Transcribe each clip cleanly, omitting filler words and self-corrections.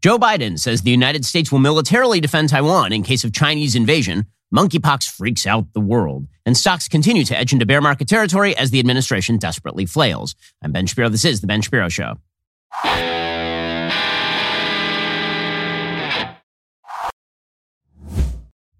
Joe Biden says the United States will militarily defend Taiwan in case of Chinese invasion. Monkeypox freaks out the world. And stocks continue to edge into bear market territory as the administration desperately flails. I'm Ben Shapiro. This is The Ben Shapiro Show.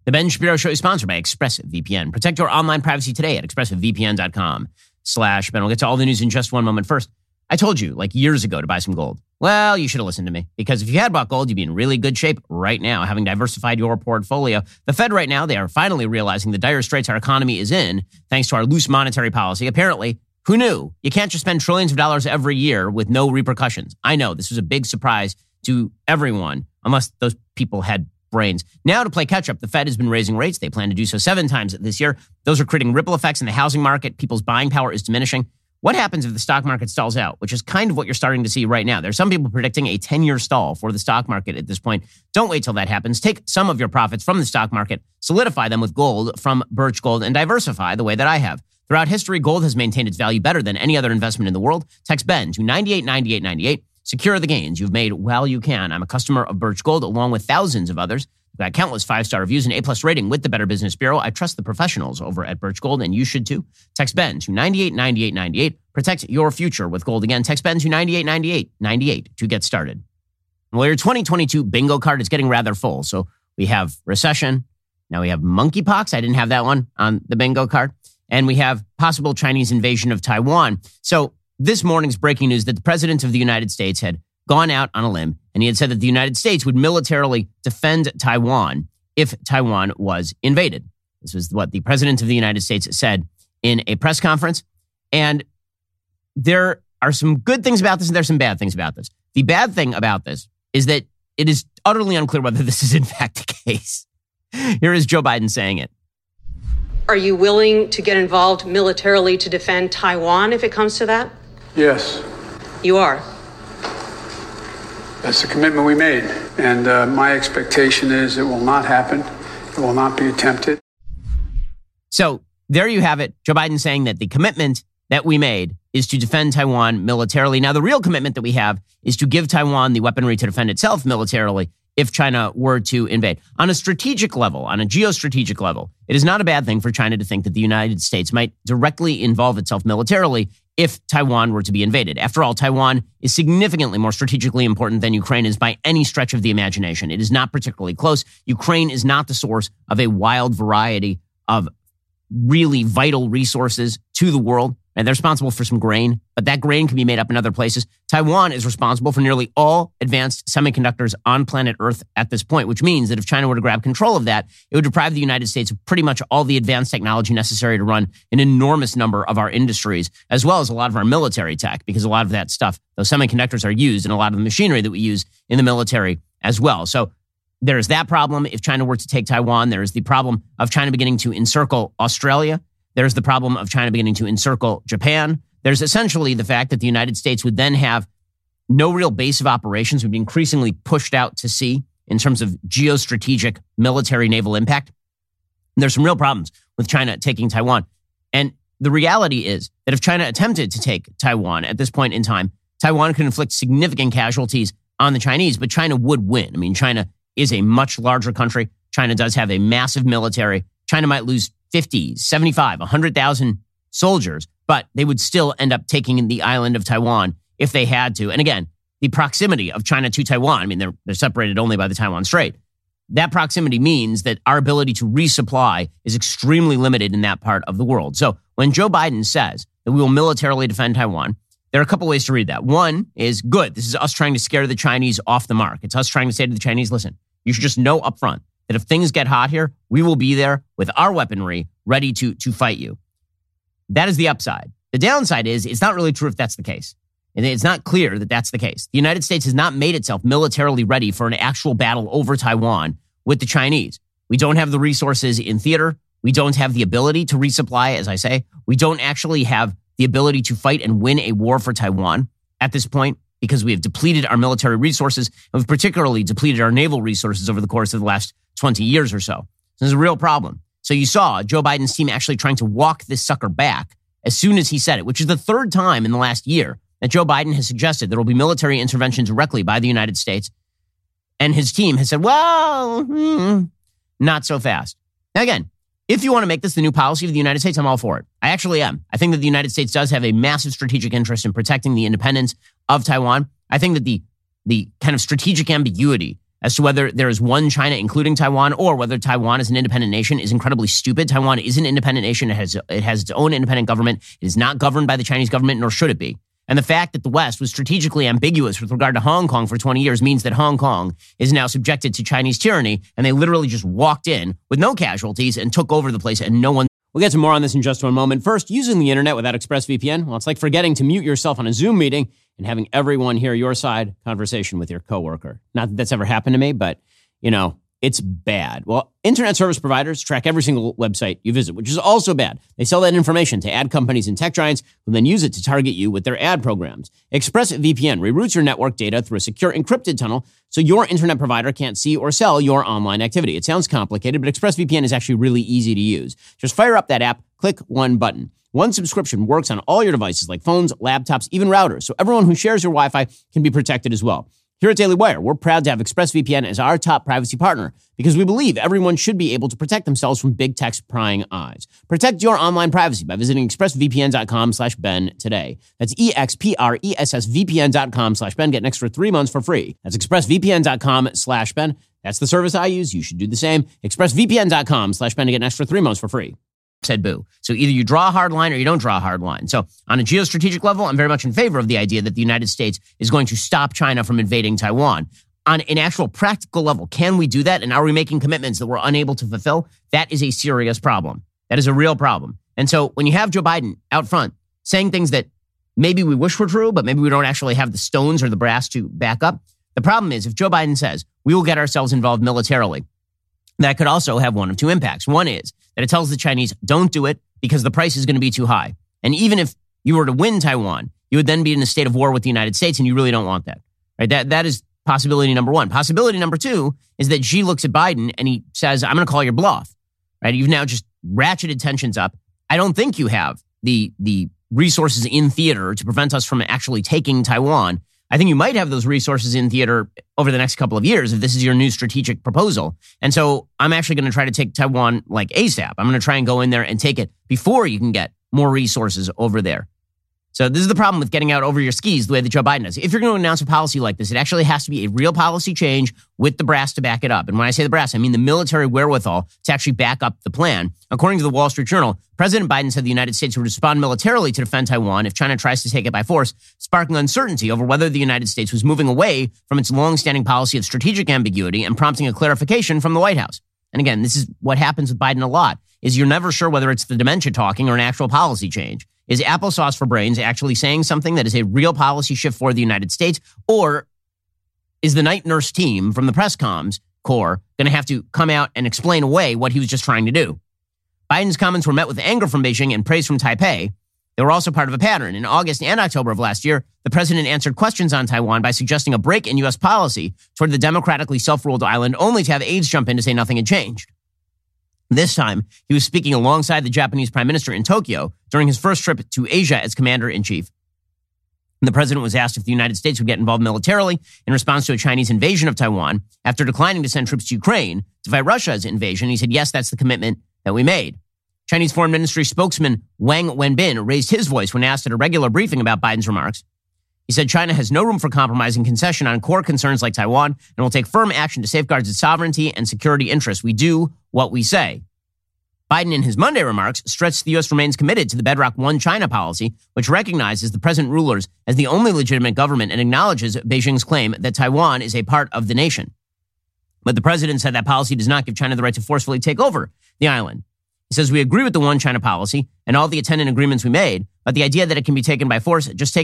The Ben Shapiro Show is sponsored by ExpressVPN. Protect your online privacy today at expressvpn.com/Ben. We'll get to all the news in just one moment. First, I told you like years ago to buy some gold. Well, you should have listened to me, because if you had bought gold, you'd be in really good shape right now, having diversified your portfolio. The Fed right now, they are finally realizing the dire straits our economy is in, thanks to our loose monetary policy. Apparently, who knew? You can't just spend trillions of dollars every year with no repercussions. I know, this was a big surprise to everyone, unless those people had brains. Now to play catch up, the Fed has been raising rates. They plan to do so 7 times this year. Those are creating ripple effects in the housing market. People's buying power is diminishing. What happens if the stock market stalls out, which is kind of what you're starting to see right now? There's some people predicting a 10-year stall for the stock market at this point. Don't wait till that happens. Take some of your profits from the stock market, solidify them with gold from Birch Gold, and diversify the way that I have. Throughout history, gold has maintained its value better than any other investment in the world. Text BEN to 989898. Secure the gains you've made while you can. I'm a customer of Birch Gold, along with thousands of others. We've got countless 5-star reviews and A+ rating with the Better Business Bureau. I trust the professionals over at Birch Gold, and you should too. Text BEN to 989898. Protect your future with gold. Again, text BEN to 989898 to get started. Well, your 2022 bingo card is getting rather full. So we have recession. Now we have monkeypox. I didn't have that one on the bingo card. And we have possible Chinese invasion of Taiwan. So this morning's breaking news that the president of the United States had gone out on a limb, and he had said that the United States would militarily defend Taiwan if Taiwan was invaded. This was what the president of the United States said in a press conference. And there are some good things about this, and there's some bad things about this. The bad thing about this is that it is utterly unclear whether this is in fact the case. Here is Joe Biden saying it. Are you willing to get involved militarily to defend Taiwan if it comes to that? Yes. You are? That's the commitment we made. And my expectation is it will not happen. It will not be attempted. So there you have it. Joe Biden saying that the commitment that we made is to defend Taiwan militarily. Now, the real commitment that we have is to give Taiwan the weaponry to defend itself militarily if China were to invade. On a strategic level, on a geostrategic level, it is not a bad thing for China to think that the United States might directly involve itself militarily if Taiwan were to be invaded. After all, Taiwan is significantly more strategically important than Ukraine is by any stretch of the imagination. It is not particularly close. Ukraine is not the source of a wild variety of really vital resources to the world. And they're responsible for some grain, but that grain can be made up in other places. Taiwan is responsible for nearly all advanced semiconductors on planet Earth at this point, which means that if China were to grab control of that, it would deprive the United States of pretty much all the advanced technology necessary to run an enormous number of our industries, as well as a lot of our military tech, because a lot of that stuff, those semiconductors are used in a lot of the machinery that we use in the military as well. So there is that problem. If China were to take Taiwan, there is the problem of China beginning to encircle Australia. There's the problem of China beginning to encircle Japan. There's essentially the fact that the United States would then have no real base of operations, would be increasingly pushed out to sea in terms of geostrategic military naval impact. And there's some real problems with China taking Taiwan. And the reality is that if China attempted to take Taiwan at this point in time, Taiwan could inflict significant casualties on the Chinese, but China would win. I mean, China is a much larger country. China does have a massive military. China might lose 50, 75, 100,000 soldiers, but they would still end up taking the island of Taiwan if they had to. And again, the proximity of China to Taiwan, I mean, they're separated only by the Taiwan Strait. That proximity means that our ability to resupply is extremely limited in that part of the world. So when Joe Biden says that we will militarily defend Taiwan, there are a couple ways to read that. One is, good, this is us trying to scare the Chinese off the mark. It's us trying to say to the Chinese, listen, you should just know up front that if things get hot here, we will be there with our weaponry ready to fight you. That is the upside. The downside is it's not really true if that's the case. And it's not clear that that's the case. The United States has not made itself militarily ready for an actual battle over Taiwan with the Chinese. We don't have the resources in theater. We don't have the ability to resupply, as I say. We don't actually have the ability to fight and win a war for Taiwan at this point, because we have depleted our military resources, and we've particularly depleted our naval resources over the course of the last 20 years or so. So this is a real problem. So you saw Joe Biden's team actually trying to walk this sucker back as soon as he said it, which is the third time in the last year that Joe Biden has suggested there will be military intervention directly by the United States and his team has said, well, not so fast. Now, again, if you want to make this the new policy of the United States, I'm all for it. I actually am. I think that the United States does have a massive strategic interest in protecting the independence of Taiwan. I think that the kind of strategic ambiguity as to whether there is one China, including Taiwan, or whether Taiwan is an independent nation is incredibly stupid. Taiwan is an independent nation. It has its own independent government. It is not governed by the Chinese government, nor should it be. And the fact that the West was strategically ambiguous with regard to Hong Kong for 20 years means that Hong Kong is now subjected to Chinese tyranny, and they literally just walked in with no casualties and took over the place, and no one... We'll get to more on this in just one moment. First, using the internet without ExpressVPN, well, it's like forgetting to mute yourself on a Zoom meeting and having everyone hear your side conversation with your coworker. Not that that's ever happened to me, but, you know, it's bad. Well, internet service providers track every single website you visit, which is also bad. They sell that information to ad companies and tech giants who then use it to target you with their ad programs. ExpressVPN reroutes your network data through a secure encrypted tunnel so your internet provider can't see or sell your online activity. It sounds complicated, but ExpressVPN is actually really easy to use. Just fire up that app, click one button. One subscription works on all your devices like phones, laptops, even routers, so everyone who shares your Wi-Fi can be protected as well. Here at Daily Wire, we're proud to have ExpressVPN as our top privacy partner because we believe everyone should be able to protect themselves from big tech's prying eyes. Protect your online privacy by visiting expressvpn.com/ben today. That's EXPRESSVPN.com/ben. Get an extra 3 months for free. That's expressvpn.com/ben. That's the service I use. You should do the same. Expressvpn.com/ben to get an extra 3 months for free. Said Boo. So either you draw a hard line or you don't draw a hard line. So on a geostrategic level, I'm very much in favor of the idea that the United States is going to stop China from invading Taiwan. On an actual practical level, can we do that? And are we making commitments that we're unable to fulfill? That is a serious problem. That is a real problem. And so when you have Joe Biden out front saying things that maybe we wish were true, but maybe we don't actually have the stones or the brass to back up. The problem is if Joe Biden says we will get ourselves involved militarily, that could also have one of two impacts. One is that it tells the Chinese, don't do it because the price is going to be too high. And even if you were to win Taiwan, you would then be in a state of war with the United States, and you really don't want that. Right? That is possibility number one. Possibility number two is that Xi looks at Biden and he says, I'm going to call your bluff. Right? You've now just ratcheted tensions up. I don't think you have the resources in theater to prevent us from actually taking Taiwan. I think you might have those resources in theater over the next couple of years if this is your new strategic proposal. And so I'm actually going to try to take Taiwan like ASAP. I'm going to try and go in there and take it before you can get more resources over there. So this is the problem with getting out over your skis the way that Joe Biden does. If you're going to announce a policy like this, it actually has to be a real policy change with the brass to back it up. And when I say the brass, I mean the military wherewithal to actually back up the plan. According to the Wall Street Journal, President Biden said the United States would respond militarily to defend Taiwan if China tries to take it by force, sparking uncertainty over whether the United States was moving away from its longstanding policy of strategic ambiguity and prompting a clarification from the White House. And again, this is what happens with Biden a lot, is you're never sure whether it's the dementia talking or an actual policy change. Is applesauce for brains actually saying something that is a real policy shift for the United States? Or is the night nurse team from the press comms corps going to have to come out and explain away what he was just trying to do? Biden's comments were met with anger from Beijing and praise from Taipei. They were also part of a pattern. In August and October of last year, the president answered questions on Taiwan by suggesting a break in U.S. policy toward the democratically self-ruled island, only to have aides jump in to say nothing had changed. This time, he was speaking alongside the Japanese prime minister in Tokyo during his first trip to Asia as commander-in-chief. The president was asked if the United States would get involved militarily in response to a Chinese invasion of Taiwan after declining to send troops to Ukraine to fight Russia's invasion. He said, yes, that's the commitment that we made. Chinese Foreign Ministry spokesman Wang Wenbin raised his voice when asked at a regular briefing about Biden's remarks. He said China has no room for compromise and concession on core concerns like Taiwan and will take firm action to safeguard its sovereignty and security interests. We do what we say. Biden, in his Monday remarks, stressed the U.S. remains committed to the bedrock one China policy, which recognizes the present rulers as the only legitimate government and acknowledges Beijing's claim that Taiwan is a part of the nation. But the president said that policy does not give China the right to forcefully take over the island. He says, we agree with the one China policy and all the attendant agreements we made, but the idea that it can be taken by force would just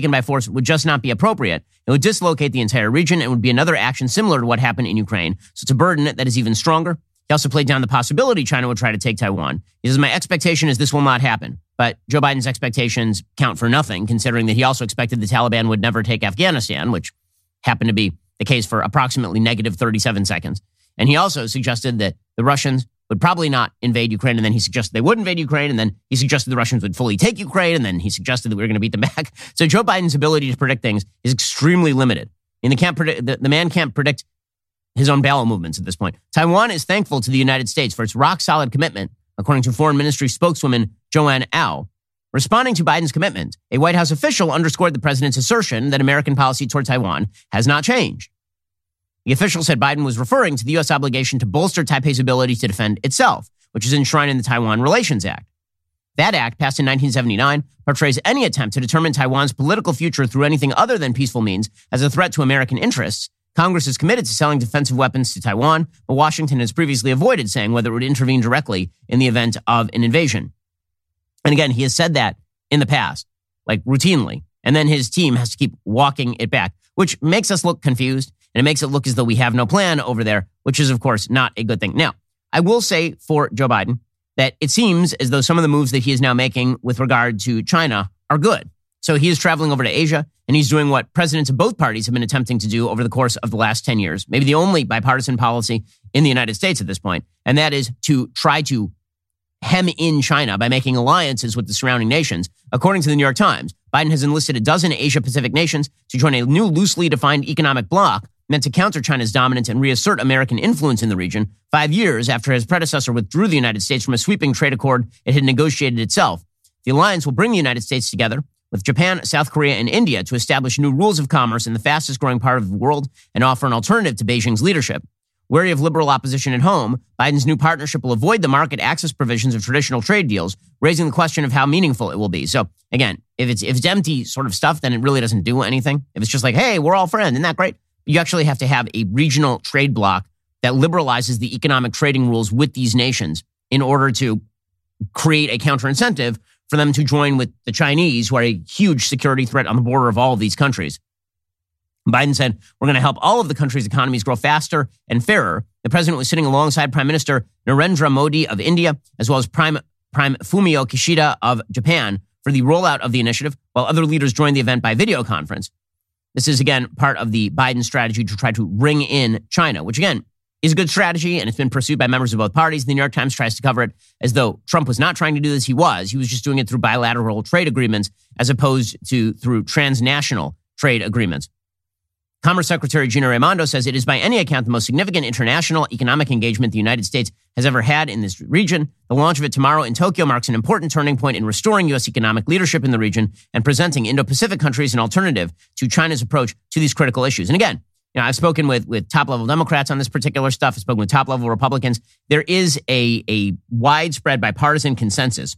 not be appropriate. It would dislocate the entire region and would be another action similar to what happened in Ukraine. So it's a burden that is even stronger. He also played down the possibility China would try to take Taiwan. He says, my expectation is this will not happen. But Joe Biden's expectations count for nothing, considering that he also expected the Taliban would never take Afghanistan, which happened to be the case for approximately negative 37 seconds. And he also suggested that the Russians would probably not invade Ukraine. And then he suggested they would invade Ukraine. And then he suggested the Russians would fully take Ukraine. And then he suggested that we were going to beat them back. So Joe Biden's ability to predict things is extremely limited. I mean, the man can't predict his own ballot movements at this point. Taiwan is thankful to the United States for its rock-solid commitment, according to Foreign Ministry spokeswoman Joanne Au. Responding to Biden's commitment, a White House official underscored the president's assertion that American policy toward Taiwan has not changed. The official said Biden was referring to the U.S. obligation to bolster Taipei's ability to defend itself, which is enshrined in the Taiwan Relations Act. That act, passed in 1979, portrays any attempt to determine Taiwan's political future through anything other than peaceful means as a threat to American interests. Congress is committed to selling defensive weapons to Taiwan, but Washington has previously avoided saying whether it would intervene directly in the event of an invasion. And again, he has said that in the past, like routinely, and then his team has to keep walking it back, which makes us look confused, and it makes it look as though we have no plan over there, which is, of course, not a good thing. Now, I will say for Joe Biden that it seems as though some of the moves that he is now making with regard to China are good. So he is traveling over to Asia, and he's doing what presidents of both parties have been attempting to do over the course of the last 10 years, maybe the only bipartisan policy in the United States at this point, and that is to try to hem in China by making alliances with the surrounding nations. According to the New York Times, Biden has enlisted a dozen Asia-Pacific nations to join a new loosely defined economic bloc meant to counter China's dominance and reassert American influence in the region 5 years after his predecessor withdrew the United States from a sweeping trade accord it had negotiated itself. The alliance will bring the United States together with Japan, South Korea, and India to establish new rules of commerce in the fastest-growing part of the world and offer an alternative to Beijing's leadership. Wary of liberal opposition at home, Biden's new partnership will avoid the market access provisions of traditional trade deals, raising the question of how meaningful it will be. So again, if it's empty sort of stuff, then it really doesn't do anything. If it's just like, hey, we're all friends, isn't that great? You actually have to have a regional trade bloc that liberalizes the economic trading rules with these nations in order to create a counter-incentive for them to join with the Chinese, who are a huge security threat on the border of all of these countries. Biden said, we're going to help all of the country's economies grow faster and fairer. The president was sitting alongside Prime Minister Narendra Modi of India, as well as Prime Fumio Kishida of Japan for the rollout of the initiative, while other leaders joined the event by video conference. This is, again, part of the Biden strategy to try to ring in China, which, again, is a good strategy, and it's been pursued by members of both parties. The New York Times tries to cover it as though Trump was not trying to do this. He was just doing it through bilateral trade agreements as opposed to through transnational trade agreements. Commerce Secretary Gina Raimondo says it is by any account the most significant international economic engagement the United States has ever had in this region. The launch of it tomorrow in Tokyo marks an important turning point in restoring U.S. economic leadership in the region and presenting Indo-Pacific countries an alternative to China's approach to these critical issues. And again, you know, I've spoken with top-level Democrats on this particular stuff. I've spoken with top-level Republicans. There is a widespread bipartisan consensus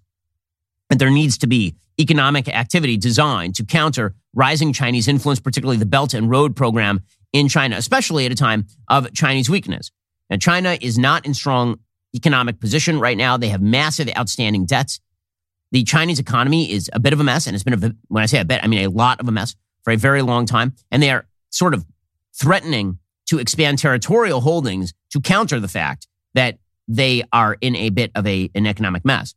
that there needs to be economic activity designed to counter rising Chinese influence, particularly the Belt and Road program in China, especially at a time of Chinese weakness. Now, China is not in strong economic position right now. They have massive outstanding debts. The Chinese economy is a bit of a mess, and it's been, when I say a bit, I mean a lot of a mess for a very long time. And they are sort of threatening to expand territorial holdings to counter the fact that they are in a bit of an economic mess.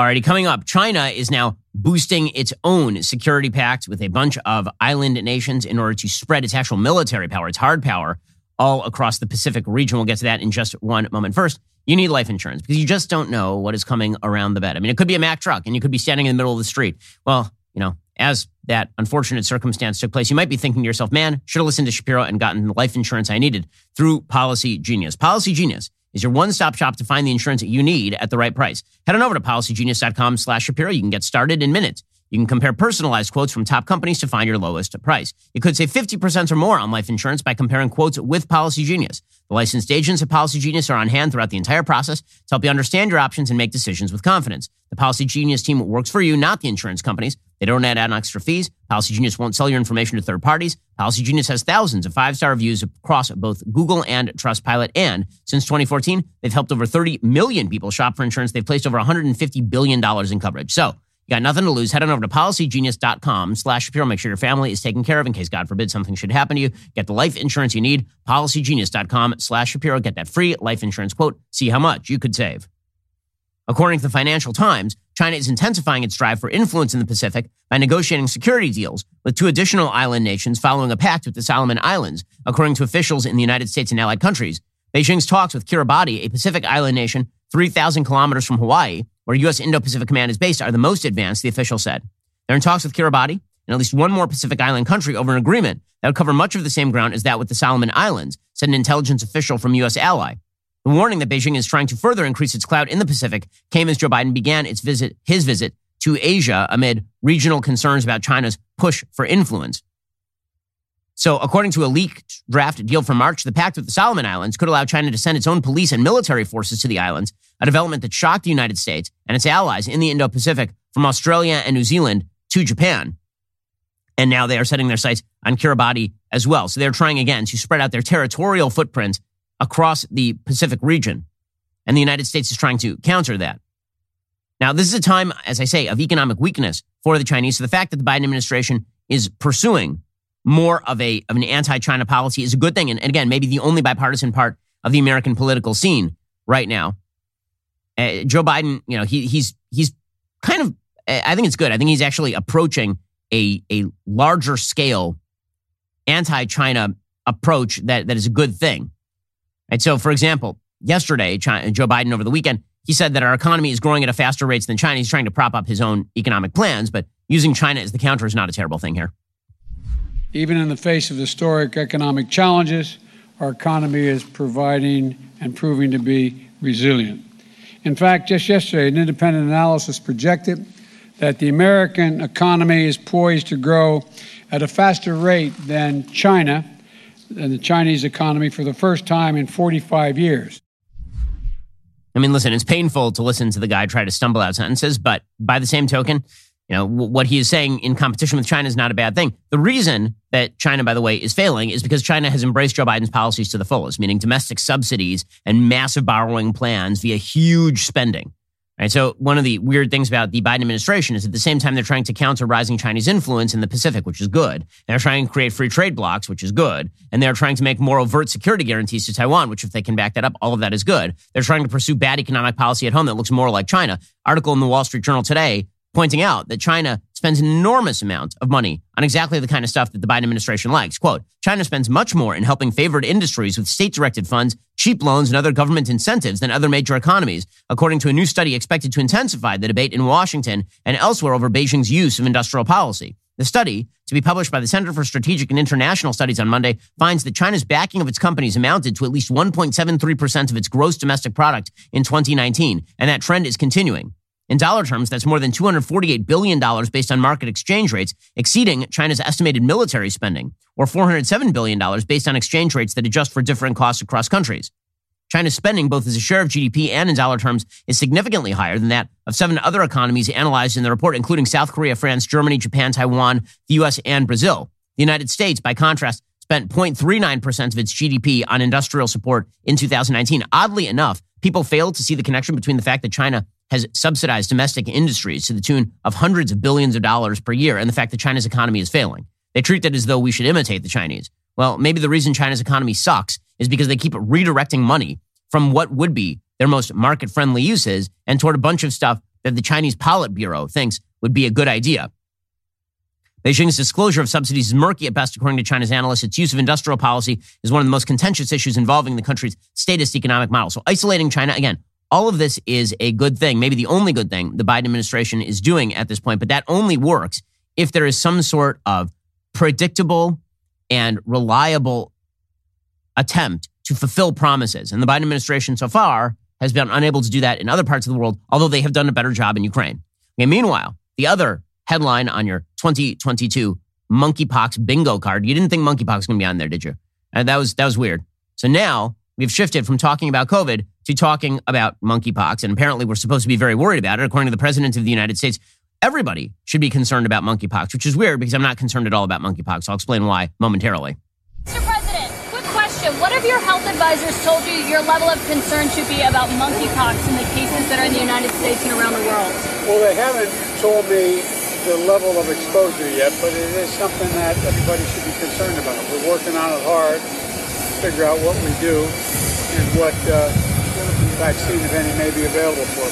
Alrighty, coming up, China is now boosting its own security pact with a bunch of island nations in order to spread its actual military power, its hard power, all across the Pacific region. We'll get to that in just one moment. First, you need life insurance because you just don't know what is coming around the bend. I mean, it could be a Mack truck and you could be standing in the middle of the street. Well, you know, as that unfortunate circumstance took place, you might be thinking to yourself, man, should have listened to Shapiro and gotten the life insurance I needed through Policygenius. Policygenius is your one-stop shop to find the insurance that you need at the right price. Head on over to policygenius.com/Shapiro. You can get started in minutes. You can compare personalized quotes from top companies to find your lowest price. You could save 50% or more on life insurance by comparing quotes with Policygenius. The licensed agents at Policygenius are on hand throughout the entire process to help you understand your options and make decisions with confidence. The Policygenius team works for you, not the insurance companies. They don't add on extra fees. Policygenius won't sell your information to third parties. Policygenius has thousands of five-star reviews across both Google and Trustpilot. And since 2014, they've helped over 30 million people shop for insurance. They've placed over $150 billion in coverage. So you got nothing to lose. Head on over to policygenius.com/Shapiro. Make sure your family is taken care of in case, God forbid, something should happen to you. Get the life insurance you need. Policygenius.com/Shapiro. Get that free life insurance quote. See how much you could save. According to the Financial Times, China is intensifying its drive for influence in the Pacific by negotiating security deals with two additional island nations following a pact with the Solomon Islands, according to officials in the United States and allied countries. Beijing's talks with Kiribati, a Pacific island nation 3,000 kilometers from Hawaii, where U.S. Indo-Pacific Command is based, are the most advanced, the official said. They're in talks with Kiribati and at least one more Pacific Island country over an agreement that would cover much of the same ground as that with the Solomon Islands, said an intelligence official from U.S. ally. The warning that Beijing is trying to further increase its clout in the Pacific came as Joe Biden began his visit to Asia amid regional concerns about China's push for influence. So according to a leaked draft deal from March, the pact with the Solomon Islands could allow China to send its own police and military forces to the islands, a development that shocked the United States and its allies in the Indo-Pacific from Australia and New Zealand to Japan. And now they are setting their sights on Kiribati as well. So they're trying again to spread out their territorial footprint across the Pacific region. And the United States is trying to counter that. Now, this is a time, as I say, of economic weakness for the Chinese. So the fact that the Biden administration is pursuing more of an anti-China policy is a good thing. And again, maybe the only bipartisan part of the American political scene right now. Joe Biden, you know, he's kind of, I think it's good. I think he's actually approaching a larger scale anti-China approach that is a good thing. Right? So for example, yesterday, Joe Biden over the weekend, he said that our economy is growing at a faster rate than China. He's trying to prop up his own economic plans, but using China as the counter is not a terrible thing here. Even in the face of historic economic challenges, our economy is providing and proving to be resilient. In fact, just yesterday, an independent analysis projected that the American economy is poised to grow at a faster rate than China and the Chinese economy for the first time in 45 years. I mean, listen, it's painful to listen to the guy try to stumble out sentences, but by the same token, you know, what he is saying in competition with China is not a bad thing. The reason that China, by the way, is failing is because China has embraced Joe Biden's policies to the fullest, meaning domestic subsidies and massive borrowing plans via huge spending. Right? So one of the weird things about the Biden administration is at the same time, they're trying to counter rising Chinese influence in the Pacific, which is good. They're trying to create free trade blocks, which is good. And they're trying to make more overt security guarantees to Taiwan, which if they can back that up, all of that is good. They're trying to pursue bad economic policy at home that looks more like China. Article in the Wall Street Journal today pointing out that China spends an enormous amount of money on exactly the kind of stuff that the Biden administration likes. Quote, China spends much more in helping favored industries with state-directed funds, cheap loans, and other government incentives than other major economies, according to a new study expected to intensify the debate in Washington and elsewhere over Beijing's use of industrial policy. The study, to be published by the Center for Strategic and International Studies on Monday, finds that China's backing of its companies amounted to at least 1.73% of its gross domestic product in 2019, and that trend is continuing. In dollar terms, that's more than $248 billion based on market exchange rates, exceeding China's estimated military spending, or $407 billion based on exchange rates that adjust for different costs across countries. China's spending, both as a share of GDP and in dollar terms, is significantly higher than that of 7 other economies analyzed in the report, including South Korea, France, Germany, Japan, Taiwan, the U.S., and Brazil. The United States, by contrast, spent 0.39% of its GDP on industrial support in 2019. Oddly enough, people fail to see the connection between the fact that China has subsidized domestic industries to the tune of hundreds of billions of dollars per year, and the fact that China's economy is failing. They treat that as though we should imitate the Chinese. Well, maybe the reason China's economy sucks is because they keep redirecting money from what would be their most market-friendly uses and toward a bunch of stuff that the Chinese Politburo thinks would be a good idea. Beijing's disclosure of subsidies is murky at best, according to China's analysts. Its use of industrial policy is one of the most contentious issues involving the country's statist economic model. So isolating China, again, all of this is a good thing, maybe the only good thing the Biden administration is doing at this point, but that only works if there is some sort of predictable and reliable attempt to fulfill promises. And the Biden administration so far has been unable to do that in other parts of the world, although they have done a better job in Ukraine. Okay, meanwhile, the other headline on your 2022 monkeypox bingo card, you didn't think monkeypox was going to be on there, did you? That was weird. So now we've shifted from talking about COVID to talking about monkeypox. And apparently we're supposed to be very worried about it. According to the president of the United States, everybody should be concerned about monkeypox, which is weird because I'm not concerned at all about monkeypox. I'll explain why momentarily. Mr. President, quick question. What have your health advisors told you your level of concern should be about monkeypox and the cases that are in the United States and around the world? Well, they haven't told me the level of exposure yet, but it is something that everybody should be concerned about. We're working on it hard to figure out what we do and what vaccine, if any, may be available for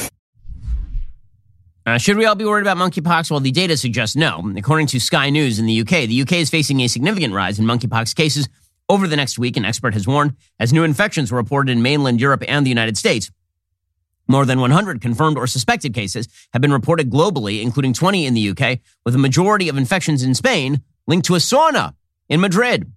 us. Should we all be worried about monkeypox? Well, the data suggests no. According to Sky News in the UK, the UK is facing a significant rise in monkeypox cases over the next week, an expert has warned, as new infections were reported in mainland Europe and the United States. More than 100 confirmed or suspected cases have been reported globally, including 20 in the UK, with a majority of infections in Spain linked to a sauna in Madrid.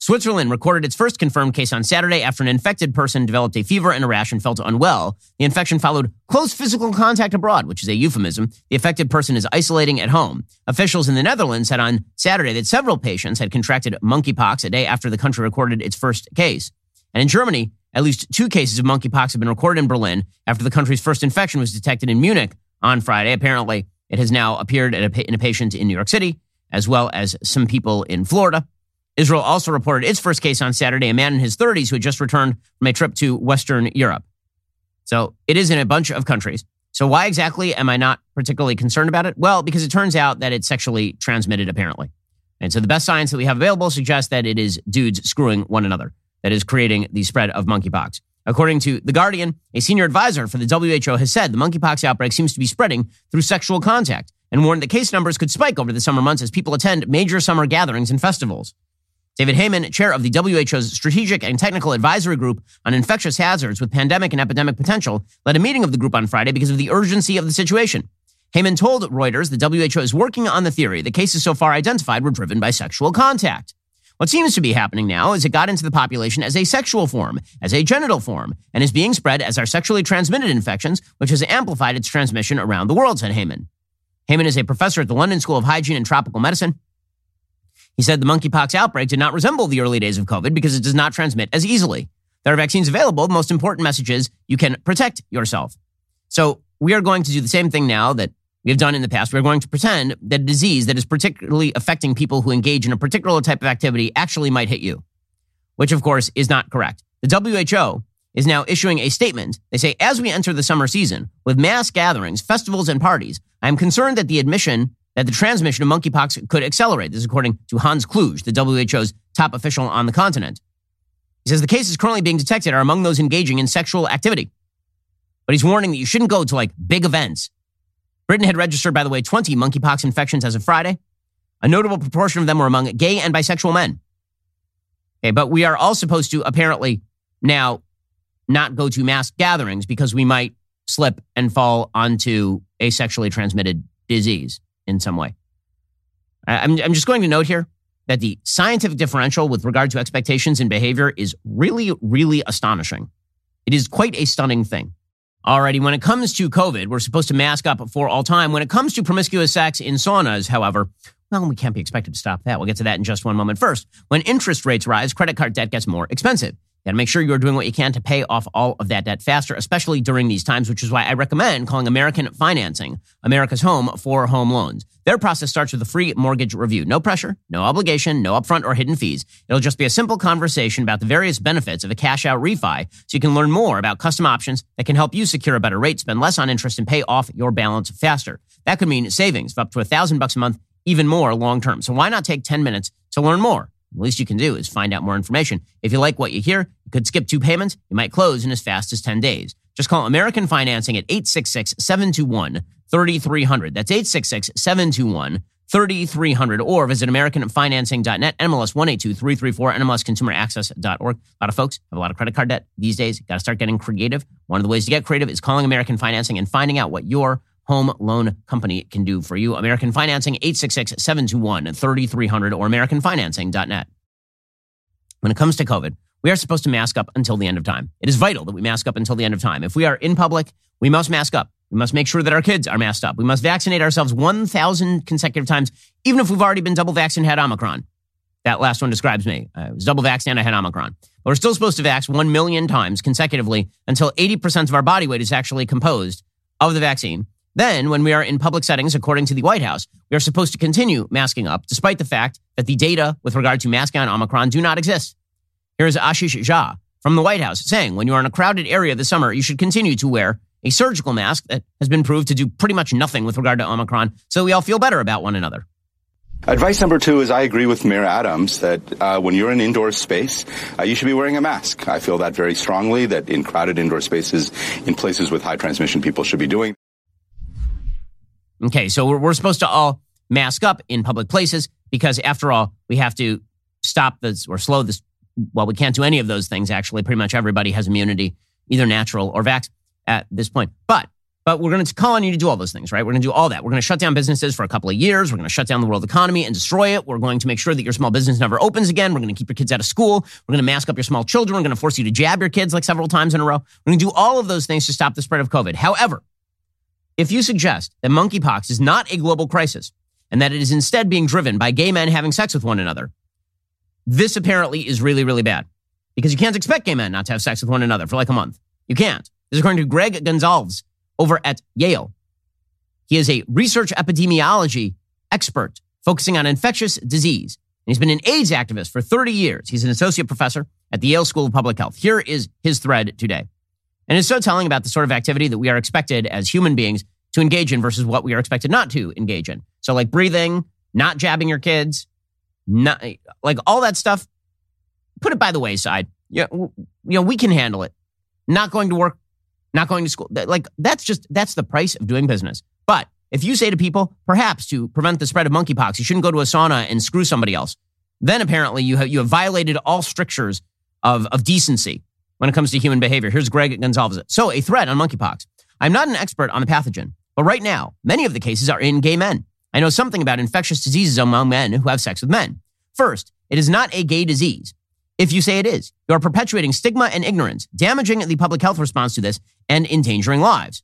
Switzerland recorded its first confirmed case on Saturday after an infected person developed a fever and a rash and felt unwell. The infection followed close physical contact abroad, which is a euphemism. The affected person is isolating at home. Officials in the Netherlands said on Saturday that several patients had contracted monkeypox a day after the country recorded its first case. And in Germany, at least 2 cases of monkeypox have been recorded in Berlin after the country's first infection was detected in Munich on Friday. Apparently, it has now appeared in a patient in New York City, as well as some people in Florida. Israel also reported its first case on Saturday, a man in his 30s who had just returned from a trip to Western Europe. So it is in a bunch of countries. So why exactly am I not particularly concerned about it? Well, because it turns out that it's sexually transmitted, apparently. And so the best science that we have available suggests that it is dudes screwing one another that is creating the spread of monkeypox. According to The Guardian, a senior advisor for the WHO has said the monkeypox outbreak seems to be spreading through sexual contact and warned that case numbers could spike over the summer months as people attend major summer gatherings and festivals. David Heymann, chair of the WHO's Strategic and Technical Advisory Group on Infectious Hazards with Pandemic and Epidemic Potential, led a meeting of the group on Friday because of the urgency of the situation. Heymann told Reuters the WHO is working on the theory that cases so far identified were driven by sexual contact. What seems to be happening now is it got into the population as a sexual form, as a genital form, and is being spread as our sexually transmitted infections, which has amplified its transmission around the world, said Heymann. Heymann is a professor at the London School of Hygiene and Tropical Medicine. He said the monkeypox outbreak did not resemble the early days of COVID because it does not transmit as easily. There are vaccines available. The most important message is you can protect yourself. So we are going to do the same thing now that we've done in the past. We're going to pretend that a disease that is particularly affecting people who engage in a particular type of activity actually might hit you, which of course is not correct. The WHO is now issuing a statement. They say, as we enter the summer season with mass gatherings, festivals, and parties, I'm concerned that the transmission of monkeypox could accelerate. This is according to Hans Kluge, the WHO's top official on the continent. He says the cases currently being detected are among those engaging in sexual activity. But he's warning that you shouldn't go to big events. Britain had registered, by the way, 20 monkeypox infections as of Friday. A notable proportion of them were among gay and bisexual men. Okay, but we are all supposed to apparently now not go to mass gatherings because we might slip and fall onto a sexually transmitted disease in some way. I'm just going to note here that the scientific differential with regard to expectations and behavior is really, really astonishing. It is quite a stunning thing. Alrighty, when it comes to COVID, we're supposed to mask up for all time. When it comes to promiscuous sex in saunas, however, well, we can't be expected to stop that. We'll get to that in just one moment. First, when interest rates rise, credit card debt gets more expensive. You gotta make sure you're doing what you can to pay off all of that debt faster, especially during these times, which is why I recommend calling American Financing, America's home for home loans. Their process starts with a free mortgage review. No pressure, no obligation, no upfront or hidden fees. It'll just be a simple conversation about the various benefits of a cash-out refi so you can learn more about custom options that can help you secure a better rate, spend less on interest, and pay off your balance faster. That could mean savings of up to $1,000 a month, even more long-term. So why not take 10 minutes to learn more? The least you can do is find out more information. If you like what you hear, you could skip 2 payments. You might close in as fast as 10 days. Just call American Financing at 866-721-3300. That's 866-721-3300. Or visit AmericanFinancing.net, NMLS 182334, NMLSConsumerAccess.org. A lot of folks have a lot of credit card debt these days. Got to start getting creative. One of the ways to get creative is calling American Financing and finding out what your home loan company can do for you. American Financing, 866-721-3300 or AmericanFinancing.net. When it comes to COVID, we are supposed to mask up until the end of time. It is vital that we mask up until the end of time. If we are in public, we must mask up. We must make sure that our kids are masked up. We must vaccinate ourselves 1,000 consecutive times, even if we've already been double vaccinated and had Omicron. That last one describes me. I was double vaccinated and I had Omicron. But we're still supposed to vax 1 million times consecutively until 80% of our body weight is actually composed of the vaccine. Then, when we are in public settings, according to the White House, we are supposed to continue masking up, despite the fact that the data with regard to masking on Omicron do not exist. Here is Ashish Jha from the White House saying, when you are in a crowded area this summer, you should continue to wear a surgical mask that has been proved to do pretty much nothing with regard to Omicron, so we all feel better about one another. Advice number 2 is I agree with Mayor Adams that when you're in indoor space, you should be wearing a mask. I feel that very strongly, that in crowded indoor spaces, in places with high transmission, people should be doing. Okay, so we're supposed to all mask up in public places because, after all, we have to stop this or slow this. Well, we can't do any of those things, actually. Pretty much everybody has immunity, either natural or vax. at this point. But we're going to call on you to do all those things, right? We're going to do all that. We're going to shut down businesses for a couple of years. We're going to shut down the world economy and destroy it. We're going to make sure that your small business never opens again. We're going to keep your kids out of school. We're going to mask up your small children. We're going to force you to jab your kids like several times in a row. We're going to do all of those things to stop the spread of COVID. However, if you suggest that monkeypox is not a global crisis and that it is instead being driven by gay men having sex with one another, this apparently is really, really bad because you can't expect gay men not to have sex with one another for like a month. You can't. This is according to Greg Gonsalves over at Yale. He is a research epidemiology expert focusing on infectious disease. And he's been an AIDS activist for 30 years. He's an associate professor at the Yale School of Public Health. Here is his thread today. And it's so telling about the sort of activity that we are expected as human beings to engage in versus what we are expected not to engage in. So like breathing, not jabbing your kids, not like all that stuff, put it by the wayside. You know, we can handle it. Not going to work, not going to school. Like, that's the price of doing business. But if you say to people, perhaps to prevent the spread of monkeypox, you shouldn't go to a sauna and screw somebody else, then apparently you have violated all strictures of decency when it comes to human behavior. Here's Greg Gonsalves. So a thread on monkeypox. I'm not an expert on the pathogen, but right now, many of the cases are in gay men. I know something about infectious diseases among men who have sex with men. First, it is not a gay disease. If you say it is, you are perpetuating stigma and ignorance, damaging the public health response to this, and endangering lives.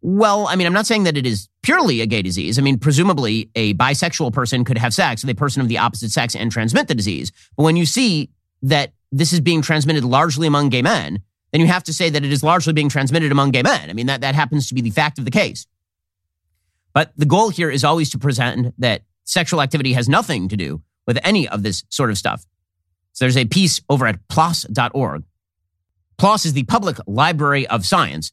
Well, I mean, I'm not saying that it is purely a gay disease. I mean, presumably a bisexual person could have sex with a person of the opposite sex and transmit the disease. But when you see that this is being transmitted largely among gay men, then you have to say that it is largely being transmitted among gay men. I mean, that happens to be the fact of the case. But the goal here is always to present that sexual activity has nothing to do with any of this sort of stuff. So there's a piece over at PLOS.org. PLOS is the Public Library of Science,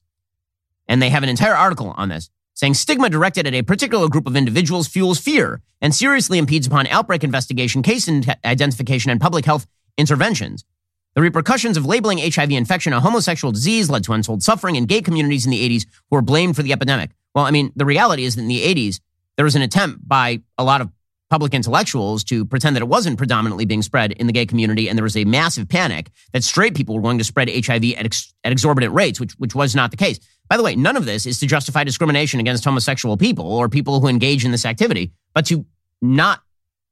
and they have an entire article on this, saying stigma directed at a particular group of individuals fuels fear and seriously impedes upon outbreak investigation, case identification, and public health interventions. The repercussions of labeling HIV infection a homosexual disease led to untold suffering in gay communities in the 80s who were blamed for the epidemic. Well, I mean, the reality is that in the 80s, there was an attempt by a lot of public intellectuals to pretend that it wasn't predominantly being spread in the gay community, and there was a massive panic that straight people were going to spread HIV at exorbitant rates, which was not the case. By the way, none of this is to justify discrimination against homosexual people or people who engage in this activity, but to not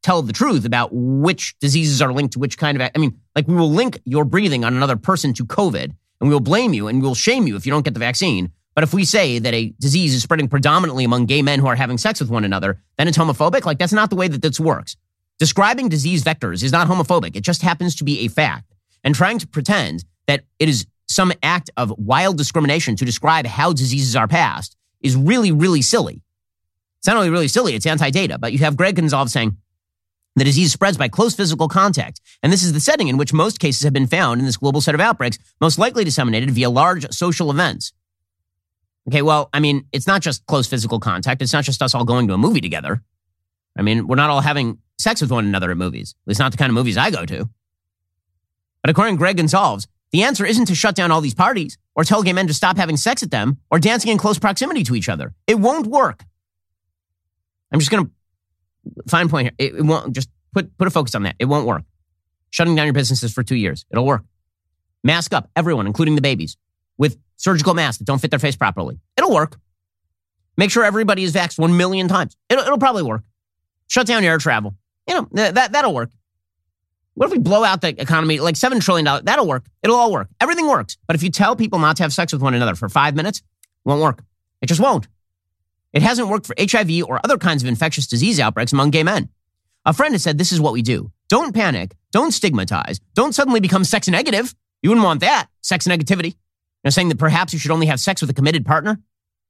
tell the truth about which diseases are linked to which kind of... I mean, like, we will link your breathing on another person to COVID, and we will blame you and we will shame you if you don't get the vaccine. But if we say that a disease is spreading predominantly among gay men who are having sex with one another, then it's homophobic. Like, that's not the way that this works. Describing disease vectors is not homophobic. It just happens to be a fact. And trying to pretend that it is some act of wild discrimination to describe how diseases are passed is really, really silly. It's not only really silly, it's anti-data. But you have Greg Gonsalves saying the disease spreads by close physical contact. And this is the setting in which most cases have been found in this global set of outbreaks, most likely disseminated via large social events. Okay, well, I mean, it's not just close physical contact. It's not just us all going to a movie together. I mean, we're not all having sex with one another at movies. At least not the kind of movies I go to. But according to Greg Gonsalves, the answer isn't to shut down all these parties or tell gay men to stop having sex at them or dancing in close proximity to each other. It won't work. I'm just going to fine point here. It won't, just put a focus on that. It won't work. Shutting down your businesses for 2 years. It'll work. Mask up everyone, including the babies, with surgical masks that don't fit their face properly. It'll work. Make sure everybody is vaxxed 1 million times. It'll probably work. Shut down air travel. You know, that'll work. What if we blow out the economy like $7 trillion? That'll work. It'll all work. Everything works. But if you tell people not to have sex with one another for 5 minutes, it won't work. It just won't. It hasn't worked for HIV or other kinds of infectious disease outbreaks among gay men. A friend has said, this is what we do. Don't panic. Don't stigmatize. Don't suddenly become sex negative. You wouldn't want that. Sex negativity. You know, saying that perhaps you should only have sex with a committed partner.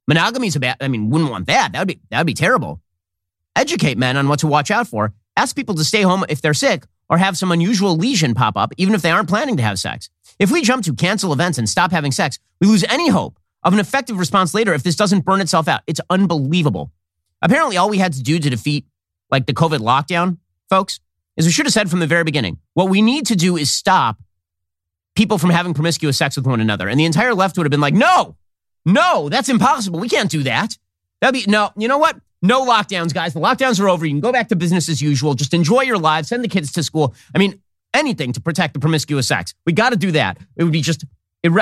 Monogamy is a bad, I mean, wouldn't want that. That would be terrible. Educate men on what to watch out for. Ask people to stay home if they're sick or have some unusual lesion pop up, even if they aren't planning to have sex. If we jump to cancel events and stop having sex, we lose any hope of an effective response later if this doesn't burn itself out. It's unbelievable. Apparently, all we had to do to defeat, like, the COVID lockdown, folks, is we should have said from the very beginning, what we need to do is stop people from having promiscuous sex with one another. And the entire left would have been like, no, that's impossible. We can't do that. That'd be, no, you know what? No lockdowns, guys. The lockdowns are over. You can go back to business as usual. Just enjoy your lives. Send the kids to school. I mean, anything to protect the promiscuous sex. We got to do that. It would be just,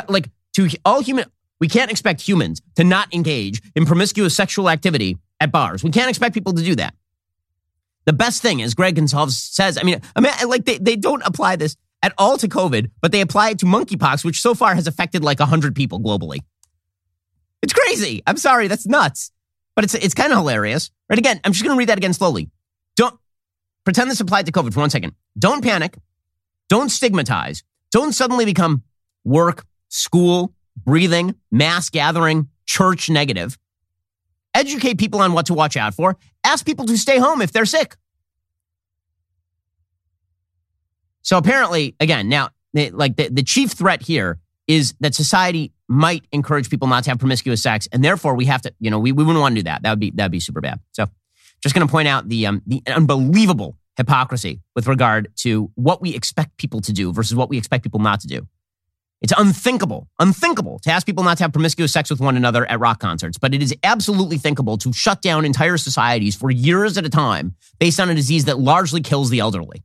like, to all human, We can't expect humans to not engage in promiscuous sexual activity at bars. We can't expect people to do that. The best thing is, Greg Gonsalves says, they don't apply this at all to COVID, but they apply it to monkeypox, which so far has affected like 100 people globally. It's crazy. I'm sorry. That's nuts. But it's kind of hilarious. Right? Again, I'm just going to read that again slowly. Don't pretend this applied to COVID for 1 second. Don't panic. Don't stigmatize. Don't suddenly become work, school, breathing, mass gathering, church negative. Educate people on what to watch out for. Ask people to stay home if they're sick. So apparently, again, now, the chief threat here is that society might encourage people not to have promiscuous sex, and therefore we have to, we wouldn't want to do that. That'd be super bad. So just going to point out the unbelievable hypocrisy with regard to what we expect people to do versus what we expect people not to do. It's unthinkable to ask people not to have promiscuous sex with one another at rock concerts, but it is absolutely thinkable to shut down entire societies for years at a time based on a disease that largely kills the elderly.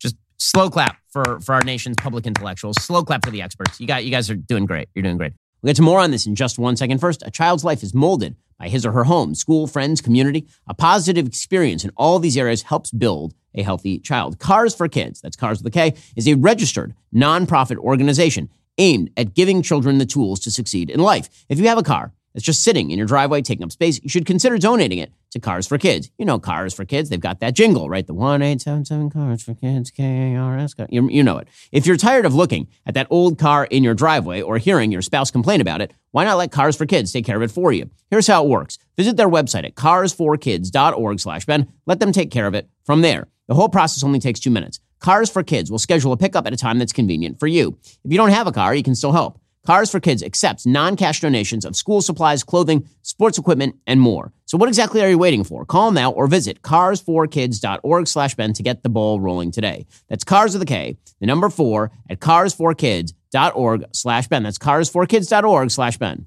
Just slow clap for our nation's public intellectuals. Slow clap for the experts. You guys are doing great. You're doing great. We'll get to more on this in just 1 second. First, a child's life is molded by his or her home, school, friends, community. A positive experience in all these areas helps build a healthy child. Cars for Kids, that's Cars with a K, is a registered nonprofit organization aimed at giving children the tools to succeed in life. If you have a car that's just sitting in your driveway taking up space, you should consider donating it to Cars for Kids. You know Cars for Kids, they've got that jingle, right? The 1877 Cars for Kids, KARS. You know it. If you're tired of looking at that old car in your driveway or hearing your spouse complain about it, why not let Cars for Kids take care of it for you? Here's how it works. Visit their website at carsforkids.org/Ben. Let them take care of it from there. The whole process only takes 2 minutes. Cars for Kids will schedule a pickup at a time that's convenient for you. If you don't have a car, you can still help. Cars for Kids accepts non-cash donations of school supplies, clothing, sports equipment, and more. So what exactly are you waiting for? Call now or visit carsforkids.org/Ben to get the ball rolling today. That's Cars with a K, the number 4, at carsforkids.org/Ben. That's carsforkids.org/Ben.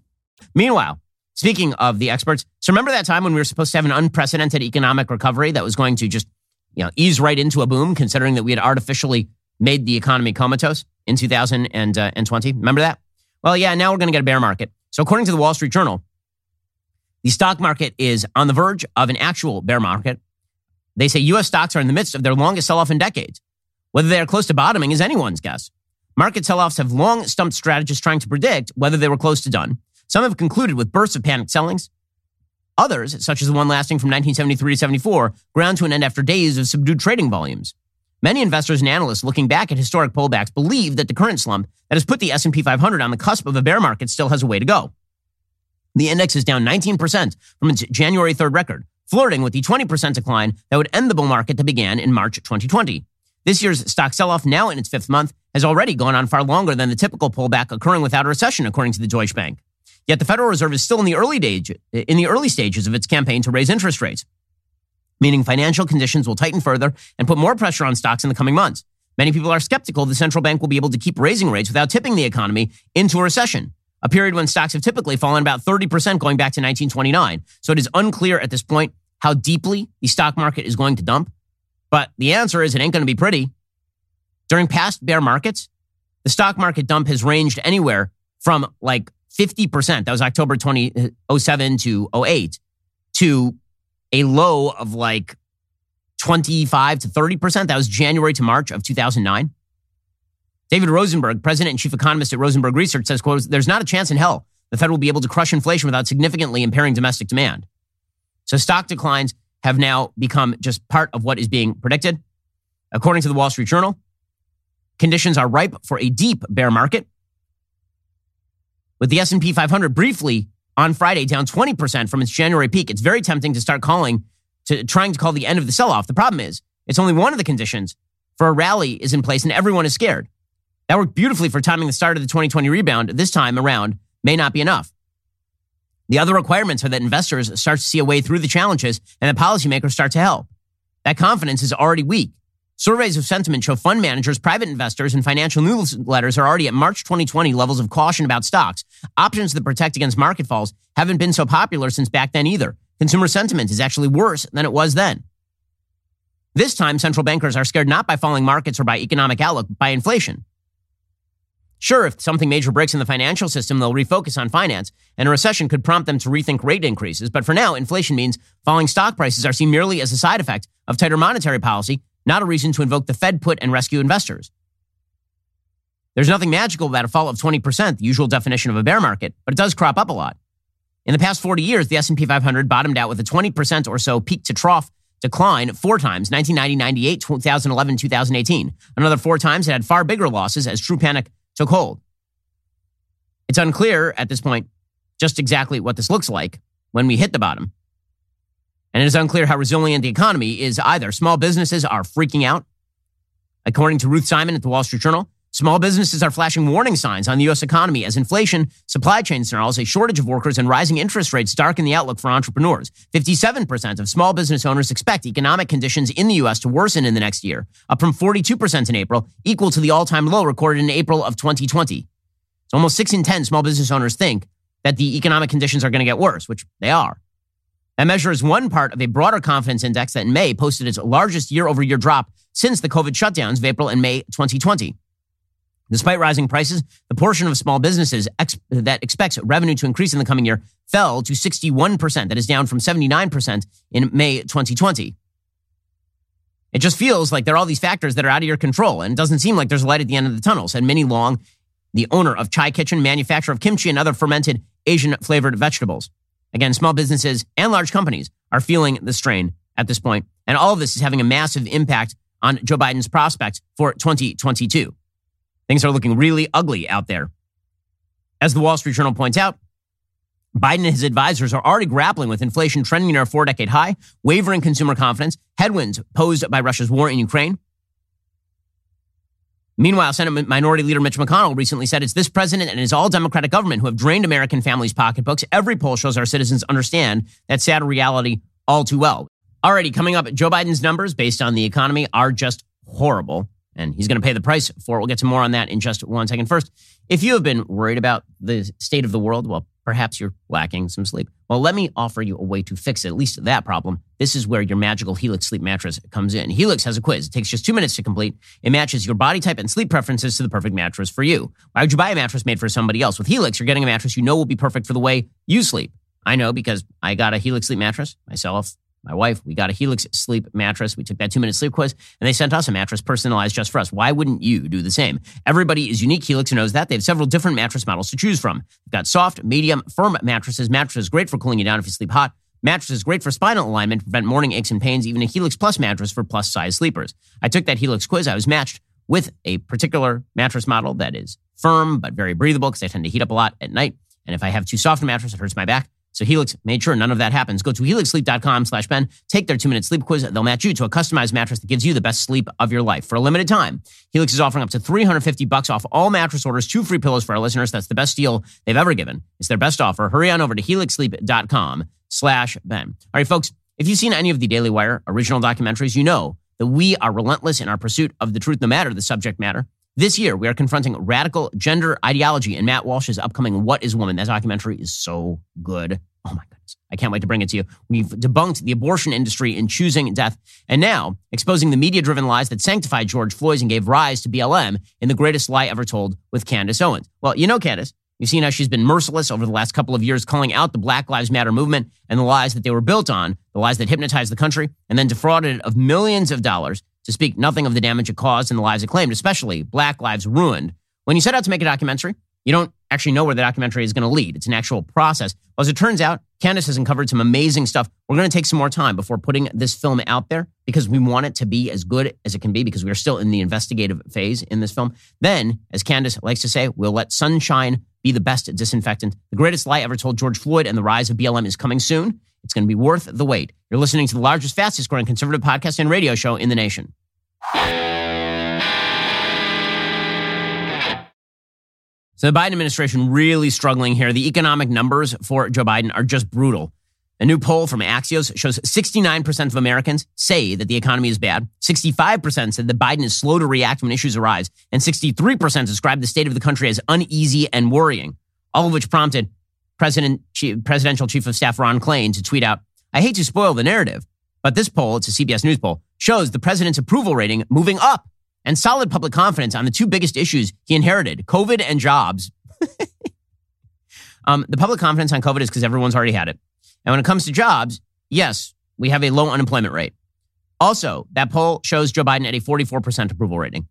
Meanwhile, speaking of the experts, so remember that time when we were supposed to have an unprecedented economic recovery that was going to just ease right into a boom, considering that we had artificially made the economy comatose in 2020. Remember that? Well, yeah, now we're going to get a bear market. So according to the Wall Street Journal, the stock market is on the verge of an actual bear market. They say U.S. stocks are in the midst of their longest sell-off in decades. Whether they are close to bottoming is anyone's guess. Market sell-offs have long stumped strategists trying to predict whether they were close to done. Some have concluded with bursts of panicked sellings. Others, such as the one lasting from 1973 to 74, ground to an end after days of subdued trading volumes. Many investors and analysts looking back at historic pullbacks believe that the current slump that has put the S&P 500 on the cusp of a bear market still has a way to go. The index is down 19% from its January 3rd record, flirting with the 20% decline that would end the bull market that began in March 2020. This year's stock sell-off, now in its fifth month, has already gone on far longer than the typical pullback occurring without a recession, according to the Deutsche Bank. Yet the Federal Reserve is still in the early stages of its campaign to raise interest rates, meaning financial conditions will tighten further and put more pressure on stocks in the coming months. Many people are skeptical the central bank will be able to keep raising rates without tipping the economy into a recession, a period when stocks have typically fallen about 30% going back to 1929. So it is unclear at this point how deeply the stock market is going to dump. But the answer is it ain't going to be pretty. During past bear markets, the stock market dump has ranged anywhere from 50%, that was October 2007 to 08, to a low of 25 to 30%. That was January to March of 2009. David Rosenberg, president and chief economist at Rosenberg Research, says, quote, "There's not a chance in hell the Fed will be able to crush inflation without significantly impairing domestic demand." So stock declines have now become just part of what is being predicted. According to the Wall Street Journal, conditions are ripe for a deep bear market, with the S&P 500 briefly on Friday down 20% from its January peak. It's very tempting to start trying to call the end of the sell-off. The problem is, it's only one of the conditions for a rally is in place and everyone is scared. That worked beautifully for timing the start of the 2020 rebound. This time around may not be enough. The other requirements are that investors start to see a way through the challenges and that policymakers start to help. That confidence is already weak. Surveys of sentiment show fund managers, private investors, and financial newsletters are already at March 2020 levels of caution about stocks. Options that protect against market falls haven't been so popular since back then either. Consumer sentiment is actually worse than it was then. This time, central bankers are scared not by falling markets or by economic outlook, but by inflation. Sure, if something major breaks in the financial system, they'll refocus on finance, and a recession could prompt them to rethink rate increases. But for now, inflation means falling stock prices are seen merely as a side effect of tighter monetary policy, not a reason to invoke the Fed put and rescue investors. There's nothing magical about a fall of 20%, the usual definition of a bear market, but it does crop up a lot. In the past 40 years, the S&P 500 bottomed out with a 20% or so peak-to-trough decline four times, 1990, 98, 2011, 2018. Another four times, it had far bigger losses as true panic took hold. It's unclear at this point just exactly what this looks like when we hit the bottom. And it is unclear how resilient the economy is either. Small businesses are freaking out. According to Ruth Simon at the Wall Street Journal, small businesses are flashing warning signs on the U.S. economy as inflation, supply chain snarls, a shortage of workers, and rising interest rates darken the outlook for entrepreneurs. 57% of small business owners expect economic conditions in the U.S. to worsen in the next year, up from 42% in April, equal to the all-time low recorded in April of 2020. So almost 6 in 10 small business owners think that the economic conditions are going to get worse, which they are. That measure is one part of a broader confidence index that in May posted its largest year-over-year drop since the COVID shutdowns of April and May 2020. Despite rising prices, the portion of small businesses that expects revenue to increase in the coming year fell to 61%. That is down from 79% in May 2020. It just feels like there are all these factors that are out of your control, and it doesn't seem like there's a light at the end of the tunnel, said Minnie Long, the owner of Chai Kitchen, manufacturer of kimchi and other fermented Asian-flavored vegetables. Again, small businesses and large companies are feeling the strain at this point, and all of this is having a massive impact on Joe Biden's prospects for 2022. Things are looking really ugly out there. As the Wall Street Journal points out, Biden and his advisors are already grappling with inflation trending near a four-decade high, wavering consumer confidence, headwinds posed by Russia's war in Ukraine. Meanwhile, Senate Minority Leader Mitch McConnell recently said it's this president and his all-Democratic government who have drained American families' pocketbooks. Every poll shows our citizens understand that sad reality all too well. Already coming up, Joe Biden's numbers based on the economy are just horrible. And he's going to pay the price for it. We'll get to more on that in just one second. First, if you have been worried about the state of the world, well, perhaps you're lacking some sleep. Well, let me offer you a way to fix at least that problem. This is where your magical Helix sleep mattress comes in. Helix has a quiz. It takes just 2 minutes to complete. It matches your body type and sleep preferences to the perfect mattress for you. Why would you buy a mattress made for somebody else? With Helix, you're getting a mattress you know will be perfect for the way you sleep. I know because I got a Helix sleep mattress myself. My wife, we got a Helix sleep mattress. We took that 2-minute sleep quiz, and they sent us a mattress personalized just for us. Why wouldn't you do the same? Everybody is unique. Helix knows that. They have several different mattress models to choose from. They've got soft, medium, firm mattresses. Mattresses great for cooling you down if you sleep hot. Mattresses great for spinal alignment, prevent morning aches and pains, even a Helix Plus mattress for plus-size sleepers. I took that Helix quiz. I was matched with a particular mattress model that is firm but very breathable because I tend to heat up a lot at night. And if I have too soft a mattress, it hurts my back. So Helix made sure none of that happens. Go to helixsleep.com/Ben, take their 2-minute sleep quiz. They'll match you to a customized mattress that gives you the best sleep of your life. For a limited time, Helix is offering up to $350 off all mattress orders, 2 free pillows for our listeners. That's the best deal they've ever given. It's their best offer. Hurry on over to helixsleep.com/Ben. All right, folks, if you've seen any of the Daily Wire original documentaries, you know that we are relentless in our pursuit of the truth, no matter the subject matter. This year, we are confronting radical gender ideology in Matt Walsh's upcoming What is Woman? That documentary is so good. Oh my goodness. I can't wait to bring it to you. We've debunked the abortion industry in Choosing Death, and now exposing the media-driven lies that sanctified George Floyd's and gave rise to BLM in The Greatest Lie Ever Told with Candace Owens. Well, you know Candace. You've seen how she's been merciless over the last couple of years, calling out the Black Lives Matter movement and the lies that they were built on, the lies that hypnotized the country and then defrauded it of millions of dollars, to speak nothing of the damage it caused and the lives it claimed, especially Black lives ruined. When you set out to make a documentary, you don't actually know where the documentary is going to lead. It's an actual process. Well, as it turns out, Candace has uncovered some amazing stuff. We're going to take some more time before putting this film out there because we want it to be as good as it can be because we are still in the investigative phase in this film. Then, as Candace likes to say, we'll let sunshine be the best disinfectant. The Greatest Lie Ever Told, George Floyd and the Rise of BLM is coming soon. It's going to be worth the wait. You're listening to the largest, fastest-growing conservative podcast and radio show in the nation. So the Biden administration really struggling here. The economic numbers for Joe Biden are just brutal. A new poll from Axios shows 69% of Americans say that the economy is bad. 65% said that Biden is slow to react when issues arise. And 63% described the state of the country as uneasy and worrying, all of which prompted Presidential Chief of Staff Ron Klain to tweet out, "I hate to spoil the narrative, but this poll," it's a CBS News poll, "shows the president's approval rating moving up. and solid public confidence on the two biggest issues he inherited, COVID and jobs. The public confidence on COVID is because everyone's already had it. And when it comes to jobs, yes, we have a low unemployment rate. Also, that poll shows Joe Biden at a 44% approval rating.